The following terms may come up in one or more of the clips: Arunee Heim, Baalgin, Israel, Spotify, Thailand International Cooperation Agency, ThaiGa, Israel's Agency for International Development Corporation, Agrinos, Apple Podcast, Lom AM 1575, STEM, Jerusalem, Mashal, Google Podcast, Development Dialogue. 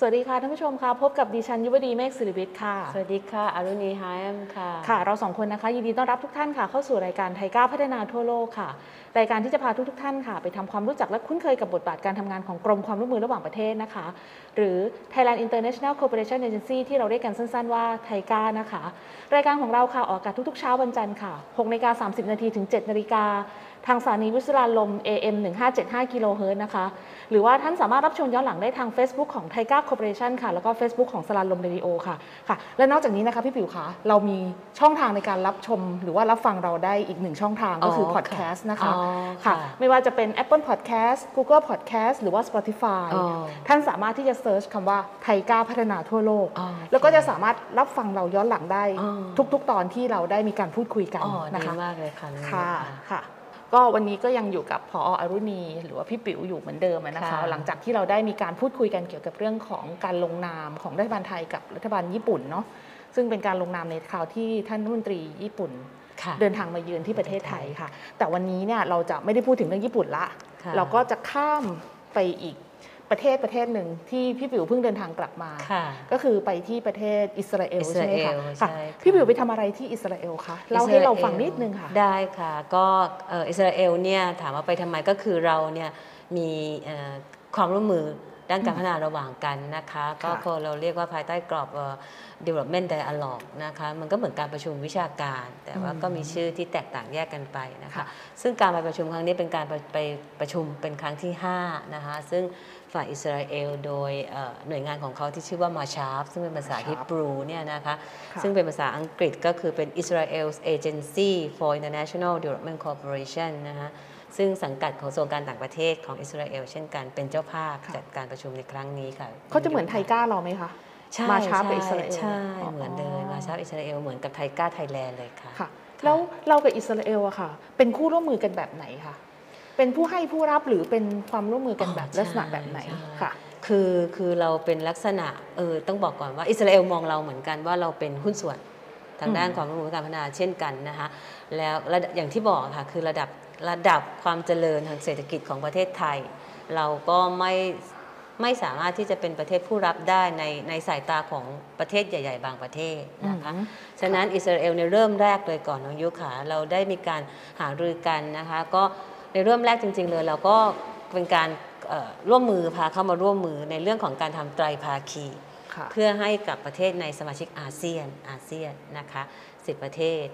สวัสดีค่ะท่านผู้ชมค่ะพบกับดิฉันยุวดีเมฆศิริวิทย์ค่ะสวัสดีค่ะอรุณีไฮม์ค่ะค่ะเราสองคนนะคะยินดีต้อนรับทุกท่านค่ะเข้าสู่รายการไทยก้าวพัฒนาทั่วโลกค่ะรายการที่จะพาทุกท่านค่ะไปทำความรู้จักและคุ้นเคยกับบทบาทการทำงานของกรมความร่วมมือระหว่างประเทศนะคะหรือ Thailand International Cooperation Agency ที่เราเรียกกันสั้นๆว่า ThaiGa นะคะรายการของเราค่ะออกอากาศทุกๆเช้าวันจันทร์ค่ะ 6:30 นถึง 7:00 นทางสถานีวิทยุลม AM 1575 กิโลเฮิรตซ์นะคะหรือว่าท่านสามารถรับชมย้อนหลังได้ทาง Facebook ของ ThaiGa Corporation ค่ะแล้วก็ Facebook ของสถานีลมเรดิโอค่ะและนอกจากนี้นะคะพี่ปิ๋วคะเรามีช่องทางในการรับชมหรือว่ารับฟังเราได้อีก1ช่องทางก็คือ Podcast นะคะค่ะไม่ว่าจะเป็น Apple Podcast Google Podcast หรือว่า Spotify ท่านสามารถที่จะเซิร์ชคำว่า ThaiGa พัฒนาทั่วโลกแล้วก็จะสามารถรับฟังเราย้อนหลังได้ทุกๆตอนที่เราได้มีการพูดคุยกันนะคะดีมากเลยค่ะก็วันนี้ก็ยังอยู่กับผอ.อรุณีหรือว่าพี่ปิ๋วอยู่เหมือนเดิมนะคะหลังจากที่เราได้มีการพูดคุยกันเกี่ยวกับเรื่องของการลงนามของรัฐบาลไทยกับรัฐบาลญี่ปุ่นเนาะซึ่งเป็นการลงนามในคราวที่ท่านรัฐมนตรีญี่ปุ่นเดินทางมาเยือนที่ประเทศไทยค่ะแต่วันนี้เนี่ยเราจะไม่ได้พูดถึงเรื่องญี่ปุ่นละเราก็จะข้ามไปอีกประเทศหนึ่งที่พี่ปิ๋วเพิ่งเดินทางกลับมาก็คือไปที่ประเทศอิสราเอลใช่ไหมคะพี่ปิ๋วไปทำอะไรที่อิสราเอลคะเล่าให้เราฟังนิดนึงค่ะได้ค่ะก็อิสราเอลเนี่ยถามว่าไปทำไมก็คือเราเนี่ยมีความร่วมมือด้านการพัฒนาระหว่างกันนะคะก็เราเรียกว่าภายใต้กรอบ Development Dialogue นะคะมันก็เหมือนการประชุมวิชาการแต่ว่าก็มีชื่อที่แตกต่างแยกกันไปนะคะซึ่งการไปประชุมครั้งนี้เป็นการไปประชุมเป็นครั้งที่5นะคะซึ่งฝ่ายอิสราเอลโดยหน่วยงานของเขาที่ชื่อว่ามาชาฟซึ่งเป็นภาษาฮิบรูเนี่ยนะคะซึ่งเป็นภาษาอังกฤษก็คือเป็น Israel's Agency for International Development Corporation นะคะซึ่งสังกัดของกระทรวงการต่างประเทศของอิสราเอลเช่นกันเป็นเจ้าภาพจัดการประชุมในครั้งนี้ค่ะเขาจะเหมือนไทก้าเราไหมคะมาชาฟอิสราเอลใช่เหมือนเลยมาชาฟอิสราเอลเหมือนกับไทก้าไทยแลนด์เลยค่ะแล้วเรากับอิสราเอลอะค่ะเป็นคู่ร่วมมือกันแบบไหนคะเป็นผู้ให้ผู้รับหรือเป็นความร่วมมือกันแบบลักษณะแบบไหนค่ะคือเราเป็นลักษณะต้องบอกก่อนว่าอิสราเอลมองเราเหมือนกันว่าเราเป็นหุ้นส่วนทางด้านความร่วมมือการพัฒนาเช่นกันนะคะแล้วอย่างที่บอกค่ะคือระดับความเจริญทางเศรษฐกิจของประเทศไทยเราก็ไม่สามารถที่จะเป็นประเทศผู้รับได้ในสายตาของประเทศใหญ่ๆบางประเทศนะคะฉะนั้นอิสราเอลในเริ่มแรกเลยก่อนน้องยุขาเราได้มีการหารือกันนะคะก็ในเริ่มแรกจริงๆเลยเราก็เป็นการร่วมมือพาเข้ามาร่วมมือในเรื่องของการทำไตรภาคีเพื่อให้กับประเทศในสมาชิกอาเซียนนะคะ10ประเทศ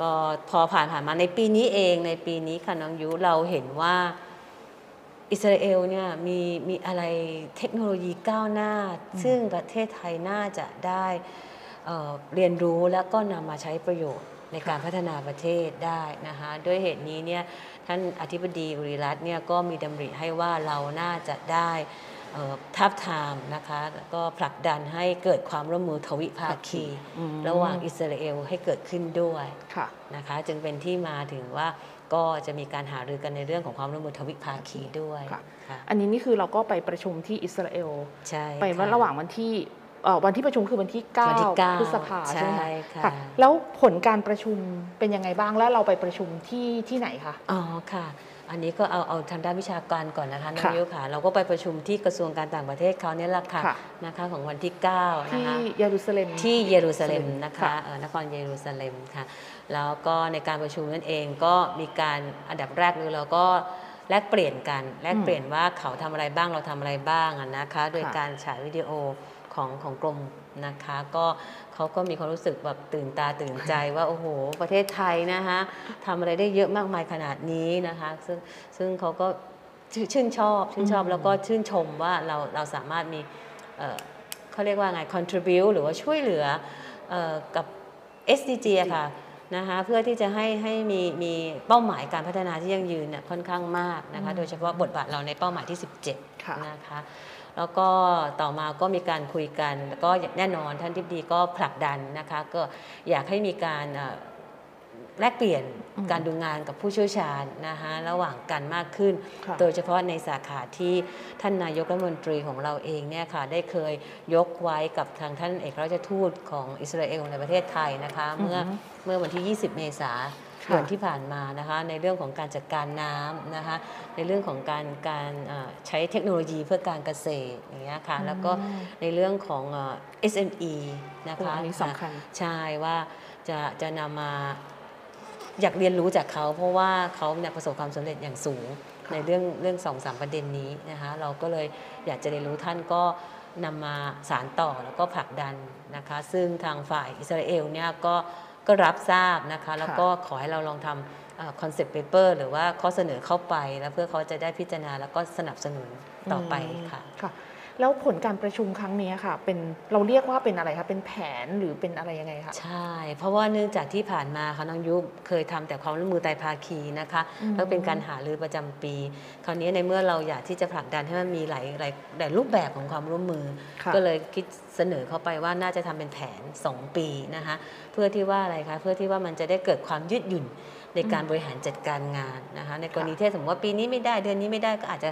ก็พอผ่านมาในปีนี้ค่ะน้องยุเราเห็นว่าอิสราเอลเนี่ยมีอะไรเทคโนโลยีก้าวหน้าซึ่งประเทศไทยน่าจะได้เรียนรู้แล้วก็นำมาใช้ประโยชน์ในการพัฒนาประเทศได้นะคะด้วยเหตุนี้เนี่ยท่านอธิบดีอุริรัตน์เนี่ยก็มีดำริให้ว่าเราน่าจะได้ทับทามนะคะก็ผลักดันให้เกิดความร่วมมือทวิภาคีระหว่างอิสราเอลให้เกิดขึ้นด้วยนะคะจึงเป็นที่มาถึงว่าก็จะมีการหารือกันในเรื่องของความร่วมมือทวิภาคีด้วยอันนี้นี่คือเราก็ไปประชุมที่อิสราเอลไประหว่างวันที่ประชุมคือวันที่9พฤษภาคมใช่ไหมคะแล้วผลการประชุมเป็นยังไงบ้างแล้วเราไปประชุมที่ไหนคะอ๋อค่ะอันนี้ก็เอาทางด้านวิชาการก่อนนะคะน้องยุค่ะเราก็ไปประชุมที่กระทรวงการต่างประเทศเขาเนี่ยแหละค่ะนะคะของวันที่9นะคะที่เยรูซาเล็มนะคะนครเยรูซาเล็มค่ะแล้วก็ในการประชุมนั่นเองก็มีการอันดับแรกเลยเราก็แลกเปลี่ยนว่าเขาทำอะไรบ้างเราทำอะไรบ้างนะคะโดยการฉายวิดีโอของกรมนะคะก็เขาก็มีความรู้สึกแบบตื่นตาตื่นใจว่าโอ้โหประเทศไทยนะคะทำอะไรได้เยอะมากมายขนาดนี้นะคะซึ่งเขาก็ชื่นชอบแล้วก็ชื่นชมว่าเราสามารถมีเขาเรียกว่าไง contribute หรือว่าช่วยเหลือกับ SDG ค่ะนะคะเพื่อที่จะให้มีเป้าหมายการพัฒนาที่ยั่งยืนค่อนข้างมากนะคะโดยเฉพาะบทบาทเราในเป้าหมายที่17นะคะแล้วก็ต่อมาก็มีการคุยกันก็แน่นอนท่านทิบดีก็ผลักดันนะคะก็อยากให้มีการแลกเปลี่ยนการดูงานกับผู้เชี่ยวชาญนะคะระหว่างกันมากขึ้นโดยเฉพาะในสาขาที่ท่านนายกรัฐมนตรีของเราเองเนี่ยค่ะได้เคยยกไว้กับทางท่านเอกอัครราชทูตของอิสราเอลในประเทศไทยนะคะเมื่อวันที่20 เมษายน ส่วนที่ผ่านมานะคะในเรื่องของการจัดการน้ำนะคะในเรื่องของการใช้เทคโนโลยีเพื่อการเกษตรอย่างเงี้ยค่ะแล้วก็ในเรื่องของ SME นะคะอันนี้สำคัญใช่ว่าจะนำมาอยากเรียนรู้จากเขาเพราะว่าเขาเนี่ยประสบความสำเร็จอย่างสูงในเรื่อง 2-3 ประเด็นนี้นะคะเราก็เลยอยากจะเรียนรู้ท่านก็นำมาสานต่อแล้วก็ผลักดันนะคะซึ่งทางฝ่ายอิสราเอลเนี่ยก็รับทราบนะคะแล้วก็ขอให้เราลองทำคอนเซปต์เปเปอร์หรือว่าข้อเสนอเข้าไปแล้วเพื่อเขาจะได้พิจารณาแล้วก็สนับสนุนต่อไปค่ะค่ะแล้วผลการประชุมครั้งนี้ค่ะเป็นเราเรียกว่าเป็นอะไรคะเป็นแผนหรือเป็นอะไรยังไงคะใช่เพราะว่าเนื่องจากที่ผ่านมาค่ะน้องยุคเคยทำแต่ความร่วมมือไตรภาคีนะคะแล้วเป็นการหารือประจำปีคราวนี้ในเมื่อเราอยากที่จะผลักดันให้มันมีหลายรูปแบบของความร่วมมือก็เลยคิดเสนอเข้าไปว่าน่าจะทำเป็นแผน2ปีนะคะเพื่อที่ว่าอะไรคะเพื่อที่ว่ามันจะได้เกิดความยืดหยุ่นในการบริหารจัดการงานนะคะในกรณีที่สมมติว่าปีนี้ไม่ได้เดือนนี้ไม่ได้ก็อาจจะ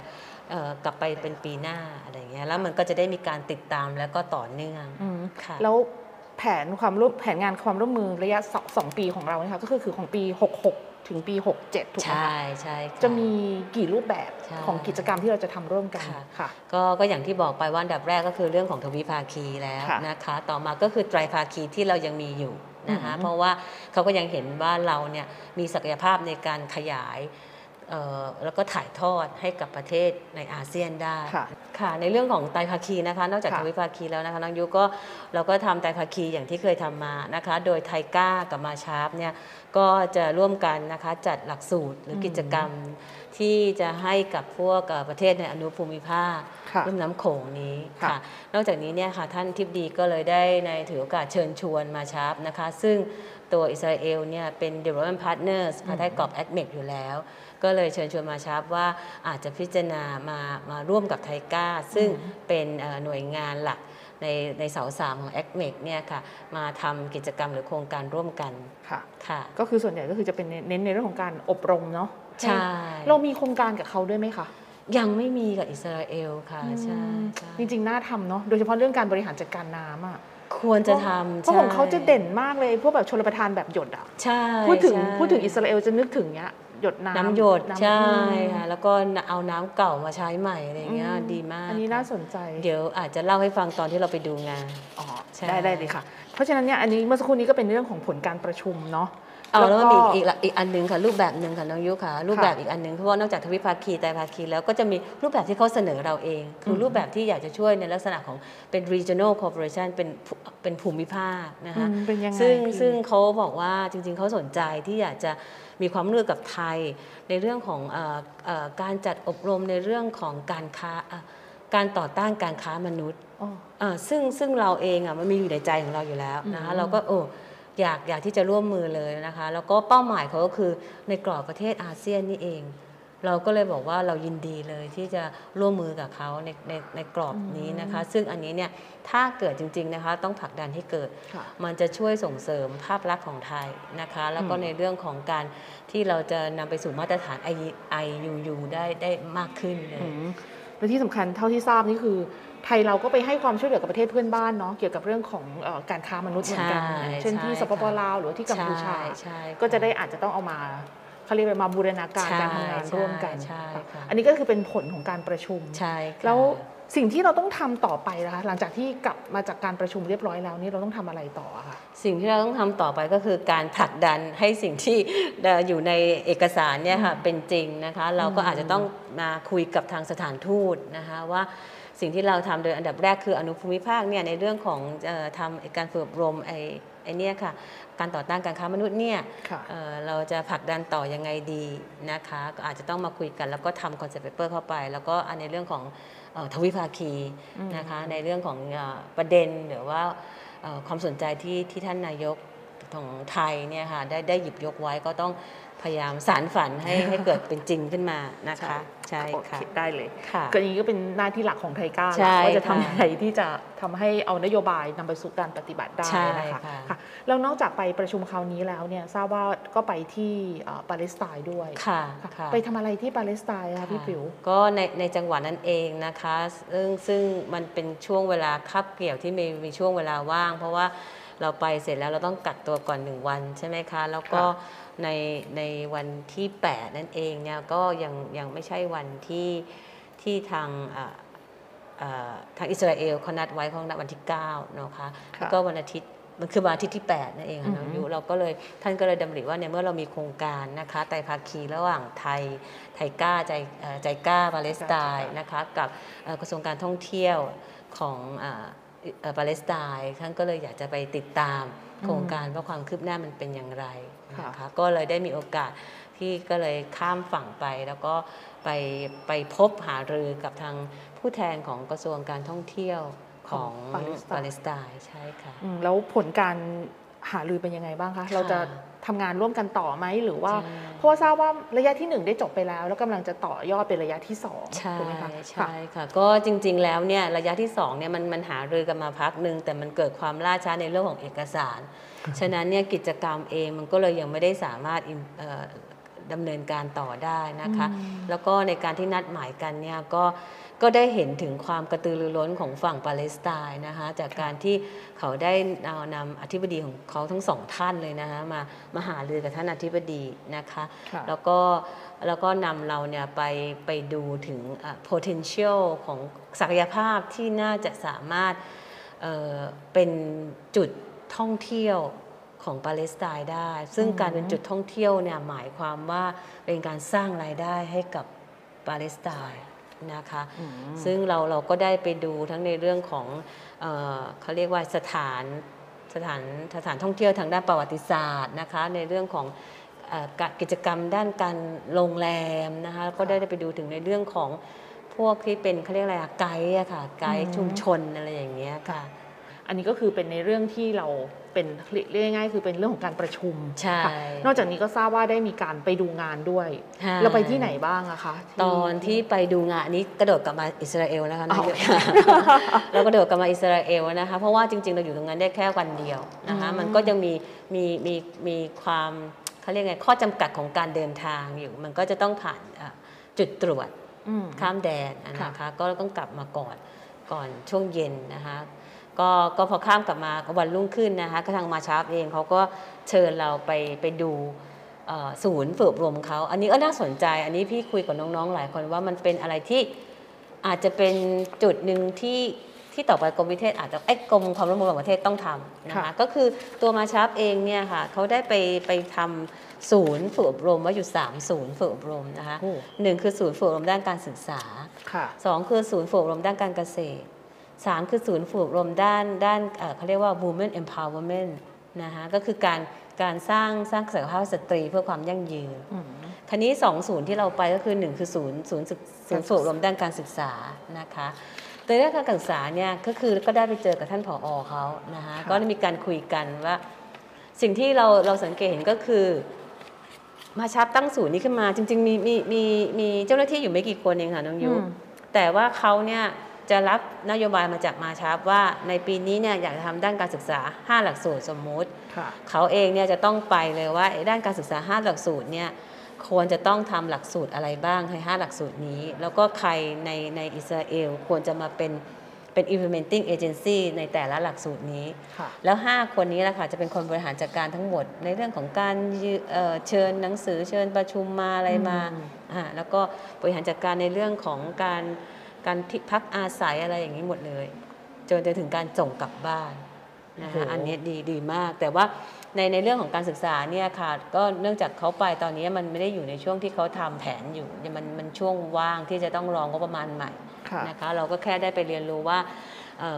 กลับไปเป็นปีหน้าอะไรเงี้ยแล้วมันก็จะได้มีการติดตามแล้วก็ต่อเนื่องค่ะแล้วแผนงานความร่วมมือระยะ2ปีของเรานะคะก็คือของปี66ถึงปี67ถูกไหมคะใช่ๆจะมีกี่รูปแบบของกิจกรรมที่เราจะทำร่วมกันค่ะก็อย่างที่บอกไปว่าอันดับแรกก็คือเรื่องของทวิภาคีแล้วนะคะต่อมาก็คือไตรภาคีที่เรายังมีอยู่นะคะเพราะว่าเขาก็ยังเห็นว่าเราเนี่ยมีศักยภาพในการขยายแล้วก็ถ่ายทอดให้กับประเทศในอาเซียนได้ค่ะในเรื่องของไตรภาคีนะคะนอกจากทวิภาคีแล้วนะคะน้องยุก็เราก็ทำไตรภาคีอย่างที่เคยทำมานะคะโดย ThaiGa กับมาชาร์ปเนี่ยก็จะร่วมกันนะคะจัดหลักสูตรหรือกิจกรรมที่จะให้กับพวกประเทศในอนุภูมิภาคลุ่มน้ำโขงนี้ค่ะนอกจากนี้เนี่ยค่ะท่านทิพดีก็เลยได้ในถือโอกาสเชิญชวนมาชาร์ปนะคะซึ่งตัวอิสราเอลเนี่ยเป็น Development Partners ภายใต้กรอบ ADMEC อยู่แล้วก็เลยเชิญชวนมาชาร์ปว่าอาจจะพิจารณามาร่วมกับไทก้าซึ่งเป็นหน่วยงานหลักในเสา3ของ ADMEC เนี่ยค่ะมาทำกิจกรรมหรือโครงการร่วมกันค่ะก็คือส่วนใหญ่ก็คือจะเป็นเน้นในเรื่องของการอบรมเนาะใช่เรามีโครงการกับเขาด้วยไหมคะยังไม่มีกับอิสราเอลค่ะใช่จริงๆน่าทำเนาะโดยเฉพาะเรื่องการบริหารจัดการน้ำอ่ะควรจะทำเพราะของเขาจะเด่นมากเลยพวกแบบชลประทานแบบหยดอ่ะใช่พูดถึงอิสราเอลจะนึกถึงเนี้ยหยดน้ำหยดใช่ค่ะแล้วก็เอาน้ำเก่ามาใช้ใหม่อะไรเงี้ยดีมากอันนี้น่าสนใจเดี๋ยวอาจจะเล่าให้ฟังตอนที่เราไปดูงานอ๋อได้เลยค่ะเพราะฉะนั้นเนี่ยอันนี้เมื่อสักครู่นี้ก็เป็นเรื่องของผลการประชุมเนาะแล้วมีอีกอันนึงค่ะรูปแบบนึงค่ะน้องยุค่ะรูปแบบอีกอันนึงเพราะว่านอกจากทวิภาคีไตรภาคีแล้วก็จะมีรูปแบบที่เขาเสนอเราเองคือรูปแบบที่อยากจะช่วยในลักษณะของเป็น regional cooperation เป็นภูมิภาคนะคะซึ่งเขาบอกว่าจริงๆเขาสนใจที่อยากจะมีความร่วมมือกับไทยในเรื่องของการจัดอบรมในเรื่องของการค้าการต่อต้านการค้ามนุษย์ซึ่งเราเองอ่ะมันมีอยู่ในใจของเราอยู่แล้วนะคะเราก็อยากที่จะร่วมมือเลยนะคะแล้วก็เป้าหมายเขาก็คือในกรอบประเทศอาเซียนนี่เองเราก็เลยบอกว่าเรายินดีเลยที่จะร่วมมือกับเขาในกรอบนี้นะคะซึ่งอันนี้เนี่ยถ้าเกิดจริงๆนะคะต้องผลักดันให้เกิดมันจะช่วยส่งเสริมภาพลักษณ์ของไทยนะคะแล้วก็ในเรื่องของการที่เราจะนำไปสู่มาตรฐาน IUU ได้มากขึ้นเลยและที่สำคัญเท่าที่ทราบนี่คือไทยเราก็ไปให้ความช่วยเหลือกับประเทศเพื่อนบ้านเนาะเกี่ยวกับเรื่องของการค้ามนุษย์เหมือนกันเช่นที่สปป.ลาวหรือที่กัมพูชาก็จะได้อาจจะต้องเอามาเขาเรียกว่ามาบูรณาการการทำงานร่วมกันอันนี้ก็คือเป็นผลของการประชุมแล้วสิ่งที่เราต้องทำต่อไปนะคะหลังจากที่กลับมาจากการประชุมเรียบร้อยแล้วนี่เราต้องทำอะไรต่อคะสิ่งที่เราต้องทำต่อไปก็คือการผลักดันให้สิ่งที่อยู่ในเอกสารเนี่ยค่ะเป็นจริงนะคะเราก็อาจจะต้องมาคุยกับทางสถานทูตนะคะว่าสิ่งที่เราทำโดยอันดับแรกคืออนุภูมิภาคเนี่ยในเรื่องของทำการฝึกอบรมไอ้เนี่ยค่ะการต่อต้านการค้ามนุษย์เนี่ยเราจะผลักดันต่อยังไงดีนะคะก็อาจจะต้องมาคุยกันแล้วก็ทำคอนเซปต์เปเปอร์เข้าไปแล้วก็ในเรื่องของทวิภาคีนะคะในเรื่องของประเด็นหรือว่าความสนใจที่ท่านนายกของไทยเนี่ยค่ะได้หยิบยกไว้ก็ต้องพยายามสานฝันให้เกิดเป็นจริงขึ้นมานะคะใช่ค่ะได้เลยก็อย่างนี้ก็เป็นหน้าที่หลักของไทก้าว่าจะทำอะไรที่จะทำให้เอานโยบายนำไปสู่การปฏิบัติได้นะคะค่ะแล้วนอกจากไปประชุมคราวนี้แล้วเนี่ยทราบว่าก็ไปที่ปาเลสไตน์ด้วยค่ะไปทำอะไรที่ปาเลสไตน์คะพี่ปิ๋วก็ในจังหวัดนั้นเองนะคะซึ่งมันเป็นช่วงเวลาคาบเกี่ยวที่มีช่วงเวลาว่างเพราะว่าเราไปเสร็จแล้วเราต้องกักตัวก่อน1 วันใช่ไหมคะแล้วก็ ในวันที่8นั่นเองเนี่ยก็ยังไม่ใช่วันที่ทางอิสราเอลเขานัดไว้ของวันที่9นะคะก็วันอาทิตย์มันคือวันอาทิตย์ที่8นั่นเองน้องยุเราก็เลยท่านก็เลยดำริว่าเนี่ยเมื่อเรามีโครงการนะคะไตรภาคีระหว่างไทยก้าใจก้าปาเลสไตน์นะคะกับกระทรวงการท่องเที่ยวของปาเลสไตน์ท่านก็เลยอยากจะไปติดตามโครงการว่าความคืบหน้ามันเป็นอย่างไรนะคะก็เลยได้มีโอกาสที่ก็เลยข้ามฝั่งไปแล้วก็ไปพบหารือกับทางผู้แทนของกระทรวงการท่องเที่ยวของปาเลสไตน์ใช่ค่ะแล้วผลการหารือเป็นยังไงบ้างคะเราจะทำงานร่วมกันต่อไหมหรือว่าเพราะว่าทราบว่าระยะที่1ได้จบไปแล้วแล้วกำลังจะต่อยอดเป็นระยะที่2ถูกไหมคะใช่ค่ะก็จริงๆแล้วเนี่ยระยะที่2เนี่ยมันหารือกันมาพักนึงแต่มันเกิดความล่าช้าในเรื่องของเอกสารฉะนั้นเนี่ยกิจกรรมเองมันก็เลยยังไม่ได้สามารถดำเนินการต่อได้นะคะแล้วก็ในการที่นัดหมายกันเนี่ยก็ได้เห็นถึงความกระตือรือร้นของฝั่งปาเลสไตน์นะคะจากการที่เขาได้นำอธิบดีของเขาทั้งสองท่านเลยนะคะมาหารือกับท่านอธิบดีนะคะแล้วก็นำเราเนี่ยไปดูถึง potential ของศักยภาพที่น่าจะสามารถเป็นจุดท่องเที่ยวของปาเลสไตน์ได้ซึ่งการเป็นจุดท่องเที่ยวเนี่ยหมายความว่าเป็นการสร้างรายได้ให้กับปาเลสไตน์นะคะซึ่งเราก็ได้ไปดูทั้งในเรื่องของเขาเรียกว่าสถานท่องเที่ยวทางด้านประวัติศาสตร์นะคะในเรื่องของกิจกรรมด้านการโรงแรมนะคะก็ได้ไปดูถึงในเรื่องของพวกที่เป็นเขาเรียกอะไรไกด์อะค่ะไกด์ชุมชนอะไรอย่างเงี้ยค่ะอันนี้ก็คือเป็นในเรื่องที่เราเป็นเรียกง่ายๆคือเป็นเรื่องของการประชุมใช่นอกจากนี้ก็ทราบว่าได้มีการไปดูงานด้วยเราไปที่ไหนบ้างอะคะตอนที่ไปดูงานนี้กระโดดกลับมาอิสราเอลนะคะเรากระโดดกลับมาอิสราเอลนะคะเพราะว่าจริงๆเราอยู่ตรงนั้นได้แค่วันเดียวนะคะมันก็ยังมีความเขาเรียกไงข้อจำกัดของการเดินทางอยู่มันก็จะต้องผ่านจุดตรวจข้ามแดนนะคะก็ต้องกลับมาก่อนช่วงเย็นนะคะก็พอข้ามกลับมาวันรุ่งขึ้นนะคะทางมาชาร์ปเองเขาก็เชิญเราไปดูศูนย์ฝึกอบรมเขาอันนี้ก็น่าสนใจอันนี้พี่คุยกับน้องๆหลายคนว่ามันเป็นอะไรที่อาจจะเป็นจุดหนึ่งที่ต่อไปกรมวิเทศอาจจะกรมความร่วมมือระหว่างประเทศต้องทำนะคะก็คือตัวมาชาร์ปเองเนี่ยค่ะเขาได้ไปทำศูนย์ฝึกอบรมว่าอยู่3ศูนย์ฝึกอบรมนะคะ1คือศูนย์ฝึกอบรมด้านการศึกษา2คือศูนย์ฝึกอบรมด้านการเกษตร3คือศูนย์ฝึกอบรมด้านเขาเรียกว่า Women Empowerment นะคะก็คือการสร้างศักยภาพสตรีเพื่อความยั่งยืนทีนี้2ศูนย์ที่เราไปก็คือ1คือศูนย์ฝึกอบรมด้านการศึกษานะคะโดยด้านการศึกษาเนี่ยก็คือก็ได้ไปเจอกับท่านผอ.เขานะคะก็ได้มีการคุยกันว่าสิ่งที่เราสังเกตเห็นก็คือมาชับตั้งศูนย์นี้ขึ้นมาจริงๆมีเจ้าหน้าที่อยู่ไม่กี่คนเองค่ะน้องยุแต่ว่าเขาเนี่ยจะรับนโยบายมาจากมาชาร์ปว่าในปีนี้เนี่ยอยากจะทำด้านการศึกษา5หลักสูตรสมมุติเขาเองเนี่ยจะต้องไปเลยว่าด้านการศึกษา5หลักสูตรเนี่ยควรจะต้องทำหลักสูตรอะไรบ้างใน5หลักสูตรนี้แล้วก็ใครในอิสราเอลควรจะมาเป็น implementing agency ในแต่ละหลักสูตรนี้แล้ว5คนนี้แหละค่ะจะเป็นคนบริหารจัดการทั้งหมดในเรื่องของการเชิญหนังสือเชิญประชุมมาอะไรมาแล้วก็บริหารจัดการในเรื่องของการที่พักอาศัยอะไรอย่างนี้หมดเลยจนจะถึงการส่งกลับบ้านนะคะอันนี้ดีมากแต่ว่าในเรื่องของการศึกษาเนี่ยค่ะก็เนื่องจากเขาไปตอนนี้มันไม่ได้อยู่ในช่วงที่เขาทำแผนอยู่มันช่วงว่างที่จะต้องรองงบประมาณใหม่นะคะเราก็แค่ได้ไปเรียนรู้ว่า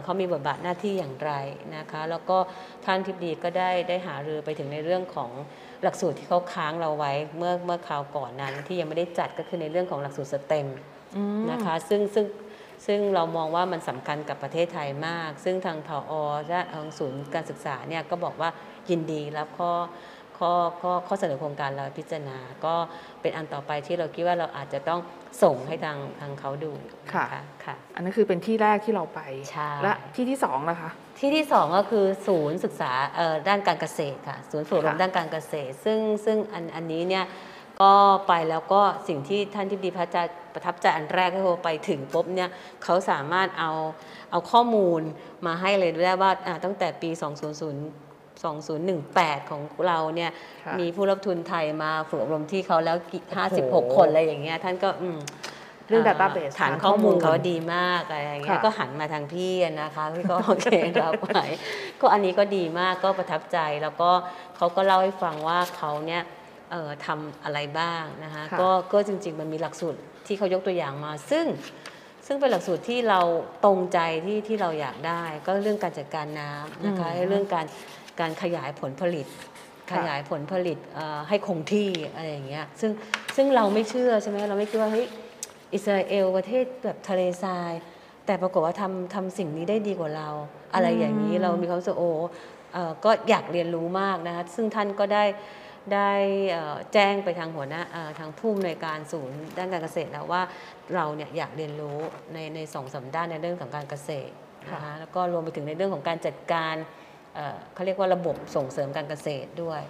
เขามีบทบาทหน้าที่อย่างไรนะคะแล้วก็ท่านทิพดีก็ได้หารือไปถึงในเรื่องของหลักสูตรที่เขาค้างเราไว้เมื่อคราวก่อนนั้นที่ยังไม่ได้จัดก็คือในเรื่องของหลักสูตร STEMนะคะซึ่งเรามองว่ามันสำคัญกับประเทศไทยมากซึ่งทางผอ.และทางศูนย์การศึกษาเนี่ยก็บอกว่ายินดีรับข้อเสนอโครงการเราพิจารณาก็เป็นอันต่อไปที่เราคิดว่าเราอาจจะต้องส่งให้ทางเขาดูค่ะอันนั้นคือเป็นที่แรกที่เราไปและที่ที่2นะคะที่ที่2ก็คือศูนย์ศึกษาด้านการเกษตรค่ะศูนย์ฝึกอบรมด้านการเกษตรซึ่งอันนี้เนี่ยก็ไปแล้วก็สิ่งที่ท่านทิพดีพัชจะประทับใจอันแรกก็คือไปถึงปุ๊บเนี่ยเขาสามารถเอาข้อมูลมาให้เลยได้ว่าตั้งแต่ปี 2000 2018ของเราเนี่ยมีผู้รับทุนไทยมาฝึกอบรมที่เขาแล้ว56คนอะไรอย่างเงี้ยท่านก็เรื่อง database ฐานข้อมูลเขาดีมากอะไรอย่างเงี้ยก็หันมาทางพี่นะคะพี่ก็โอเครับไปก็อันนี้ก็ดีมากก็ประทับใจแล้วก็เขาก็เล่าให้ฟังว่าเขาเนี่ยทำอะไรบ้างนะคะก็จริงๆมันมีหลักสูตรที่เขายกตัวอย่างมาซึ่งเป็นหลักสูตรที่เราตรงใจที่เราอยากได้ก็เรื่องการจัดการน้ำนะคะเรื่องการขยายผลผลิตให้คงที่อะไรอย่างเงี้ยซึ่งเราไม่เชื่อใช่ไหมเราไม่คิดว่าเฮ้ยอิสราเอลประเทศแบบทะเลทรายแต่ปรากฏว่าทำสิ่งนี้ได้ดีกว่าเราอะไรอย่างนี้เรามีความรู้สึกโอ้ก็อยากเรียนรู้มากนะคะซึ่งท่านก็ได้แจ้งไปทางหัวหน้าทางผู้อำนวยการศูนย์ด้านการเกษตรแล้วว่าเราเนี่ยอยากเรียนรู้ใน 2-3 ด้านในเรื่องของการเกษตรนะคะแล้วก็รวมไปถึงในเรื่องของการจัดการเขาเรียกว่าระบบส่งเสริมการเกษตรด้วย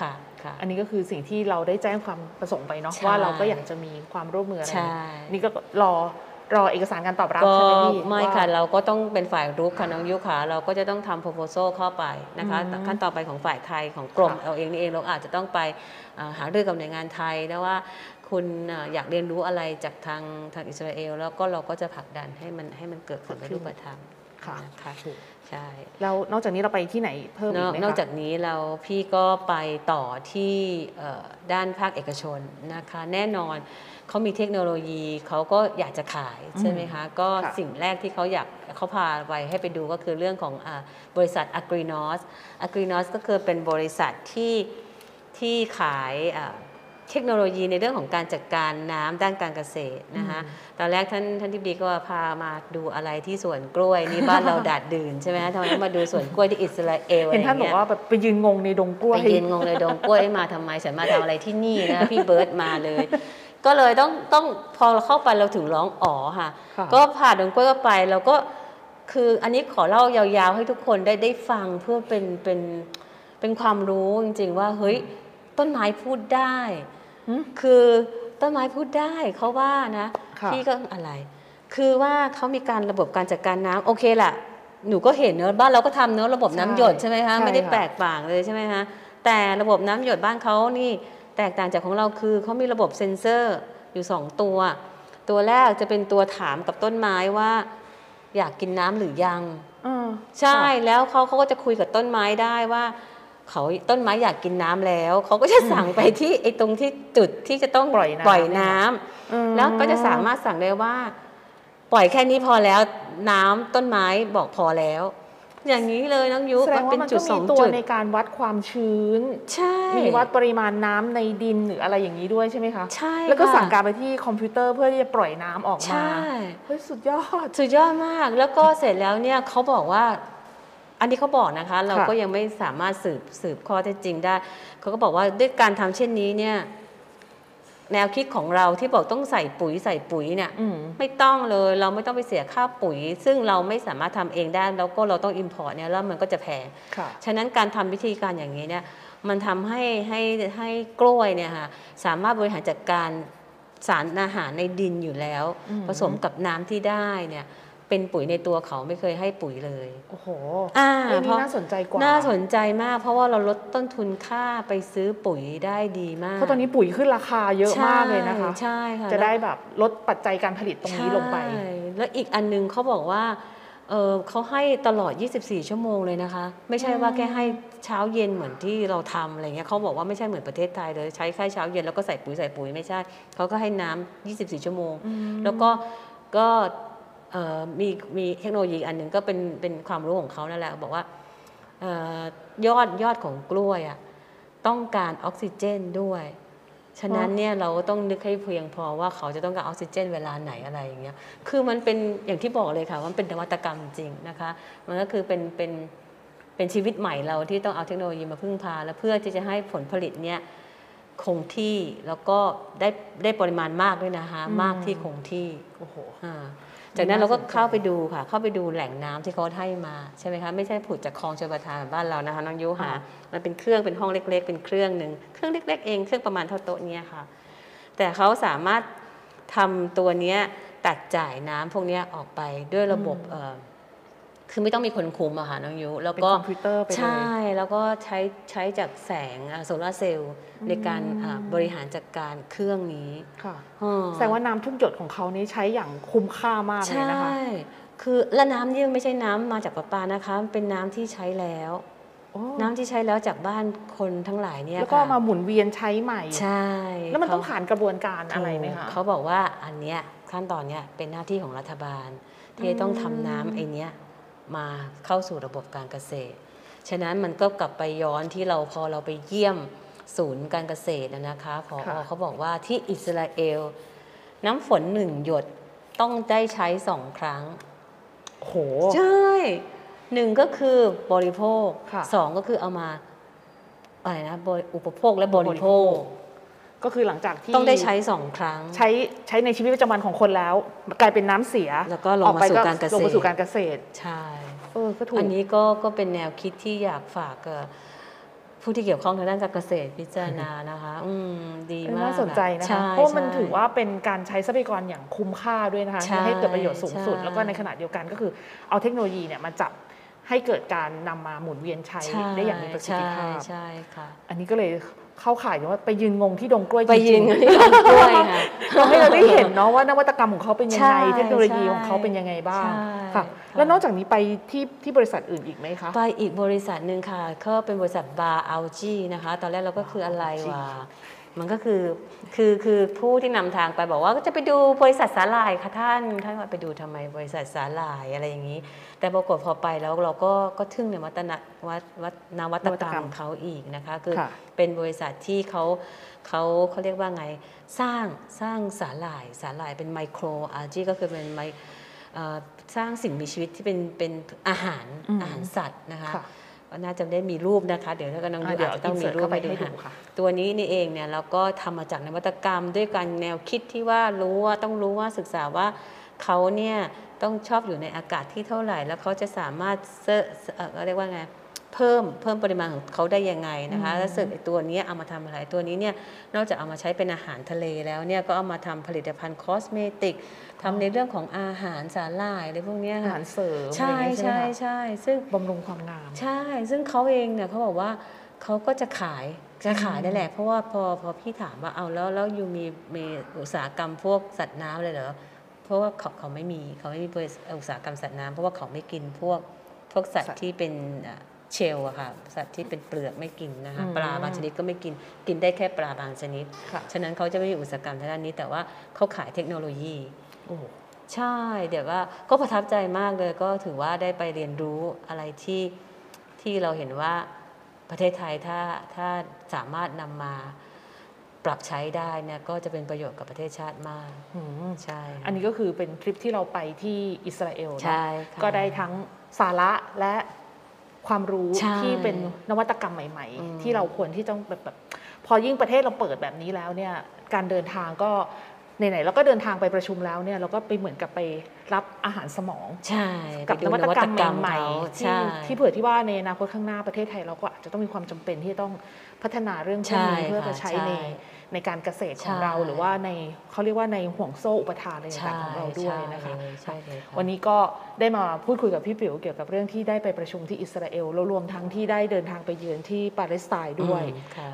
ค่ะอันนี้ก็คือสิ่งที่เราได้แจ้งความประสงค์ไปเนาะว่าเราก็อยากจะมีความร่วมมืออะไรนี่ก็รอเอกสารการตอบรับใช่ไหมพี่ไม่ค่ะเราก็ต้องเป็นฝ่ายรุกค่ะน้องยุค่ะเราก็จะต้องทำ proposal เข้าไปนะคะขั้นต่อไปของฝ่ายไทยของกรมเราเองนี่เองเราอาจจะต้องไปหารือกับหน่วยงานไทยนะว่าคุณอยากเรียนรู้อะไรจากทางอิสราเอลแล้วก็เราก็จะผลักดันให้มันเกิดผลเป็นรูปธรรมค่ะใช่แล้วนอกจากนี้เราไปที่ไหนเพิ่มอีกไหมคะนอกจากนี้เราพี่ก็ไปต่อที่ด้านภาคเอกชนนะคะแน่นอนเขามีเทคโนโลยีเขาก็อยากจะขายใช่ไหมคะก็สิ่งแรกที่เขาพาไปให้ไปดูก็คือเรื่องของบริษัท Agrinos ก็คือเป็นบริษัทที่ขายเทคโนโลยีในเรื่องของการจัดการน้ำด้านการเกษตรนะคะตอนแรกท่านทิพย์ดีก็พามาดูอะไรที่สวนกล้วยนี่บ้านเราดาดดื่นใช่ไหมทำไมมาดูสวนกล้วยที่อิสราเอลเห็นท่านบอกว่าแบบไปยืนงงในดงกล้วยไปยืนงงในดงกล้วยมาทำไมฉันมาทำอะไรที่นี่นะพี่เบิร์ตมาเลยก็เลยต้องพอเราเข้าไปเราถึงร้องอ๋อค่ะก็ผ่านดงกล้วยก็ไปเราก็คืออันนี้ขอเล่ายาวๆให้ทุกคนได้ฟังเพื่อเป็นความรู้จริงๆว่าเฮ้ยต้นไม้พูดได้คือต้นไม้พูดได้เขาว่านะพี่ก็อะไรคือว่าเขามีการระบบการจัดการน้ำโอเคแหละหนูก็เห็นเนอะบ้านเราก็ทำเนอะระบบน้ำหยดใช่ไหมคะไม่ได้แปลกต่างเลยใช่ไหมคะแต่ระบบน้ำหยดบ้านเขานี่แตกต่างจากของเราคือเขามีระบบเซ็นเซอร์อยู่2ตัวแรกจะเป็นตัวถามกับต้นไม้ว่าอยากกินน้ำหรือยังใช่แล้วเขาก็จะคุยกับต้นไม้ได้ว่าเขาต้นไม้อยากกินน้ำแล้วเขาก็จะสั่งไปที่ไอ้ตรงที่จุดที่จะต้องปล่อยน้ำแล้วก็จะสามารถสั่งได้ว่าปล่อยแค่นี้พอแล้วน้ำต้นไม้บอกพอแล้วอย่างนี้เลยน้องยุมันเป็นจุดสองจุดในการวัดความชื้นใช่มีวัดปริมาณน้ำในดินหรืออะไรอย่างนี้ด้วยใช่ไหมคะใช่แล้วก็สั่งการไปที่คอมพิวเตอร์เพื่อที่จะปล่อยน้ำออกมาใช่เฮ้ยสุดยอดมากแล้วก็เสร็จแล้วเนี่ยเขาบอกว่าอันนี้เขาบอกนะคะเราก็ยังไม่สามารถสืบข้อเท็จจริงได้เขาก็บอกว่าด้วยการทำเช่นนี้เนี่ยแนวคิดของเราที่บอกต้องใส่ปุ๋ยเนี่ยไม่ต้องเลยเราไม่ต้องไปเสียค่าปุ๋ยซึ่งเราไม่สามารถทำเองได้แล้วก็เราต้อง import เนี่ยแล้วมันก็จะแพงฉะนั้นการทำวิธีการอย่างนี้เนี่ยมันทำให้กล้วยเนี่ยค่ะสามารถบริหารจัดการสารอาหารในดินอยู่แล้วผสมกับน้ำที่ได้เนี่ยเป็นปุ๋ยในตัวเขาไม่เคยให้ปุ๋ยเลยโอ้โหนี่น่าสนใจกว่าน่าสนใจมากเพราะว่าเราลดต้นทุนค่าไปซื้อปุ๋ยได้ดีมากเพราะตอนนี้ปุ๋ยขึ้นราคาเยอะมากเลยนะคะใช่ค่ะจะได้แบบลดปัจจัยการผลิตตรงนี้ลงไปแล้วอีกอันนึงเขาบอกว่าเขาให้ตลอด24ชั่วโมงเลยนะคะไม่ใช่ว่าแค่ให้เช้าเย็นเหมือนที่เราทำอะไรเงี้ยเขาบอกว่าไม่ใช่เหมือนประเทศไทยเลยใช้แค่เช้าเย็นแล้วก็ใส่ปุ๋ยไม่ใช่เขาก็ให้น้ำ24ชั่วโมงแล้วก็มีเทคโนโลยีอันหนึ่งก็เป็นความรู้ของเขานั่นแหละบอกว่ายอดของกล้วยอ่ะต้องการออกซิเจนด้วยฉะนั้นเนี่ยเราต้องนึกให้เพียงพอว่าเขาจะต้องการออกซิเจนเวลาไหนอะไรอย่างเงี้ยคือมันเป็นอย่างที่บอกเลยค่ะว่ามันเป็นนวัตกรรมจริงนะคะมันก็คือเป็นชีวิตใหม่เราที่ต้องเอาเทคโนโลยีมาพึ่งพาและเพื่อที่จะให้ผลผลิตเนี่ยคงที่แล้วก็ได้ปริมาณมากด้วยนะคะมากที่คงที่โอ้โหจากนั้นเราก็เข้าไปดูแหล่งน้ำที่เขาให้มาใช่ไหมคะไม่ใช่ผุดจากคลองชลประทานบ้านเรานะคะน้องยุหามันเป็นเครื่องเป็นห้องเล็กๆเป็นเครื่องหนึ่งเครื่องเล็กๆเองเครื่องประมาณเท่าโต๊ะนี้ค่ะแต่เขาสามารถทำตัวนี้ตัดจ่ายน้ำพวกนี้ออกไปด้วยระบบ คือไม่ต้องมีคนคุมอะค่ะน้องยุแล้วก็คอมพิวเตอร์ไปเลยใช่แล้วก็ใช้จากแสงโซลาร์เซลล์ในการบริหารจัดการเครื่องนี้ค่ะแสดงว่าน้ำทุกหยดของเขานี้ใช้อย่างคุ้มค่ามากเลยนะคะใช่คือและน้ำนี่ไม่ใช่น้ำมาจากประปานะคะเป็นน้ำที่ใช้แล้วน้ำที่ใช้แล้วจากบ้านคนทั้งหลายเนี่ยแล้วก็มาหมุนเวียนใช้ใหม่ใช่แล้วมันต้องผ่านกระบวนการอะไรไหมคะเขาบอกว่าอันเนี้ยขั้นตอนเนี้ยเป็นหน้าที่ของรัฐบาลที่ต้องทำน้ำไอเนี้ยมาเข้าสู่ระบบการเกษตรฉะนั้นมันก็กลับไปย้อนที่เราพอเราไปเยี่ยมศูนย์การเกษตรนะคะพอเขาบอกว่าที่อิสราเอลน้ำฝนหนึ่งหยดต้องได้ใช้2 ครั้งโอ้โหใช่1ก็คือบริโภค2ก็คือเอามาอะไรนะอุปโภคและบริโภคก็คือหลังจากที่ต้องได้ใช้2 ครั้งใช้ในชีวิตประจำวันของคนแล้วกลายเป็นน้ำเสียแล้วก็ลงมาสู่การเกษตรใช่ก็ถูกอันนี้ก็เป็นแนวคิดที่อยากฝากผู้ที่เกี่ยวข้องทางด้านการเกษตรพิจารณานะคะดีมากน่าสนใจนะคะเพราะมันถือว่าเป็นการใช้ทรัพยากรอย่างคุ้มค่าด้วยนะคะให้เกิดประโยชน์สูงสุดแล้วก็ในขณะเดียวกันก็คือเอาเทคโนโลยีเนี่ยมาจับให้เกิดการนำมาหมุนเวียนใช้ได้อย่างมีประสิทธิภาพใช่ค่ะอันนี้ก็เลยเข้าข่ายว่าไปยืนงงที่ดงกล้วยจริงๆไปยืนงงที่ดงกล้วยค่ะเราให้เราได้เห็นเนาะว่านวัตกรรมของเขาเป็นยังไงเทคโนโลยีของเขาเป็นยังไงบ้างค่ะแล้วนอกจากนี้ไปที่บริษัทอื่นอีกไหมคะไปอีกบริษัทหนึ่งค่ะเขาเป็นบริษัทบาอัลจีนะคะตอนแรกเราก็คืออะไรวะมันก็คือผู้ที่นำทางไปบอกว่าก็จะไปดูบริษัทสาหร่ายค่ะท่านว่าไปดูทำไมบริษัทสาหร่ายอะไรอย่างนี้แต่ปรากฏพอไปแล้วเราก็ทึ่งในนวัตกรรมเขาอีกนะคะคือเป็นบริษัทที่เขาเรียกว่าไงสร้างสาหร่ายเป็นไมโครอาร์จีก็คือเป็นสร้างสิ่งมีชีวิตที่เป็นอาหารสัตว์นะคะน่าจะได้มีรูปนะคะเดี๋ยวถ้าก็น้องดูอาจจะต้องมีรูปไปดูค่ะตัวนี้นี่เองเนี่ยเราก็ทำมาจากนวัตกรรมด้วยการแนวคิดที่ว่าต้องรู้ว่าศึกษาว่าเขาเนี่ยต้องชอบอยู่ในอากาศที่เท่าไหร่แล้วเขาจะสามารถเรียกว่าไงเพิ่มปริมาณของเขาได้ยังไงนะคะแล้วสึกตัวนี้เอามาทำอะไรตัวนี้เนี่ยนอกจากเอามาใช้เป็นอาหารทะเลแล้วเนี่ยก็เอามาทำผลิตภัณฑ์คอสเมติกทำในเรื่องของอาหารสาหร่ายอะไรพวกนี้อาหารเสริมใช่ซึ่งบำรุงความงามใช่ซึ่งเขาเองเนี่ยเขาบอกว่าเขาก็จะขายได้แหละเพราะว่าพอพี่ถามว่าเอาแล้วอยู่มีอุตสาหกรรมพวกสัตว์น้ำเลยเหรอเพราะว่าเขาไม่มีอุตสาหกรรมสัตว์น้ำเพราะว่าเขาไม่กินพวกสัตว์ที่เป็นเชลค่ะสัตว์ที่เป็นเปลือกไม่กินนะคะปลาบางชนิดก็ไม่กินได้แค่ปลาบางชนิดฉะนั้นเขาจะไม่มีอุตสาหกรรมทางด้านนี้แต่ว่าเขาขายเทคโนโลยีใช่เดี๋ยวว่าก็ประทับใจมากเลยก็ถือว่าได้ไปเรียนรู้อะไรที่เราเห็นว่าประเทศไทยถ้าสามารถนำมาปรับใช้ได้เนี่ยก็จะเป็นประโยชน์กับประเทศชาติมากใช่อันนี้ก็คือเป็นคลิปที่เราไปที่อิสราเอลก็ได้ทั้งสาระและความรู้ที่เป็นนวัตกรรมใหม่ๆที่เราควรที่ต้องแบบพอยิ่งประเทศเราเปิดแบบนี้แล้วเนี่ยการเดินทางก็ไหนๆเราก็เดินทางไปประชุมแล้วเนี่ยเราก็ไปเหมือนกับไปรับอาหารสมองกับนวัตกรรมใหม่ๆที่เผื่อที่ว่าในอนาคตข้างหน้าประเทศไทยเราก็อาจจะต้องมีความจำเป็นที่ต้องพัฒนาเรื่องพวกนี้เพื่อจะใช้ในการเกษตรของเราหรือว่าในเขาเรียกว่าในห่วงโซ่อุปทานอะไรต่างๆของเราด้วยนะคะวันนี้ก็ได้มาพูดคุยกับพี่ปิ๋วเกี่ยวกับเรื่องที่ได้ไปประชุมที่อิสราเอลรวมทั้งที่ได้เดินทางไปเยือนที่ปาเลสไตน์ด้วย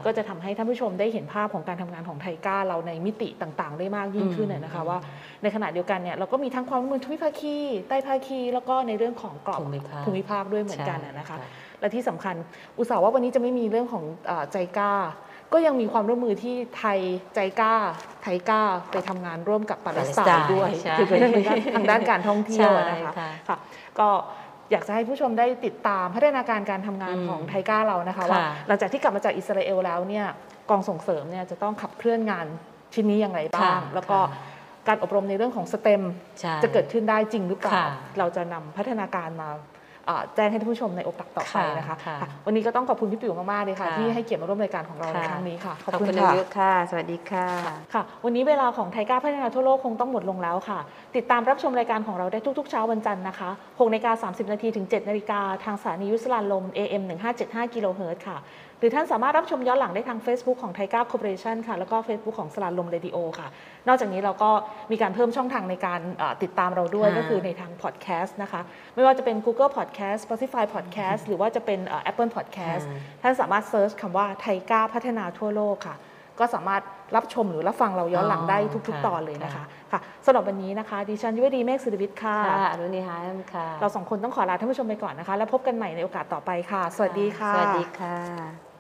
ก็จะทำให้ท่านผู้ชมได้เห็นภาพของการทำงานของไทก้าเราในมิติต่างๆได้มากยิ่งขึ้นนะคะว่าในขณะเดียวกันเนี่ยเราก็มีทั้งความร่วมมือทวิภาคีใต้ภาคีแล้วก็ในเรื่องของกรอบภูมิภาคด้วยเหมือนกันนะคะและที่สำคัญอุตส่าห์ว่าวันนี้จะไม่มีเรื่องของไทก้าก็ยังมีความร่วมมือที่ไทยไทก้าไปทำงานร่วมกับปาเลสไตน์ด้วยคือเป็นทางด้านการท่องเที่ยวนะคะก็อยากจะให้ผู้ชมได้ติดตามพัฒนาการการทำงานของไทก้าเรานะคะว่าหลังจากที่กลับมาจากอิสราเอลแล้วเนี่ยกองส่งเสริมเนี่ยจะต้องขับเคลื่อนงานชิ้นนี้อย่างไรบ้างแล้วก็การอบรมในเรื่องของ STEM จะเกิดขึ้นได้จริงหรือเปล่าเราจะนำพัฒนาการมาแจ้งให้ท่านผู้ชมในโอกาสต่อไปนะคะวันนี้ก็ต้องขอบคุณพี่ปิ๋วมากๆเลยค่ะที่ให้เกียรติมาร่วมรายการของเราในครั้งนี้ค่ะขอบคุณค่ะค่ะสวัสดีค่ะค่ะวันนี้เวลาของไทก้าพัฒนาทั่วโลกคงต้องหมดลงแล้วค่ะติดตามรับชมรายการของเราได้ทุกๆเช้าวันจันทร์นะคะ6:30 น.ถึง 7:00 น.ทางสถานีวิทยุสารลม AM 1575 กิโลเฮิรตซ์ค่ะ หรือท่านสามารถรับชมย้อนหลังได้ทาง Facebook ของ ThaiGa Corporation ค่ะแล้วก็ Facebook ของสลาลมเรดิโอค่ะนอกจากนี้เราก็มีการเพิ่มช่องทางในการติดตามเราด้วยก็คือในทาง Podcast นะคะไม่ว่าจะเป็น Google Podcast Spotify Podcast หรือว่าจะเป็น Apple Podcast ท่านสามารถเซิร์ชคำว่า ThaiGa พัฒนาทั่วโลกค่ะก็สามารถรับชมหรือรับฟังเราย้อนหลังได้ทุกๆตอนเลยนะคะค่ะสำหรับวันนี้นะคะดิฉันยุวดีเมฆศิริวิทย์ค่ะอนุนิหารค่ะเราสองคนต้องขอลาท่านผู้ชมไปก่อนนะคะแล้วพบกันใหม่ในโอกาสต่อไปค่ะสวัสดีค่ะสวัสดีค่ะ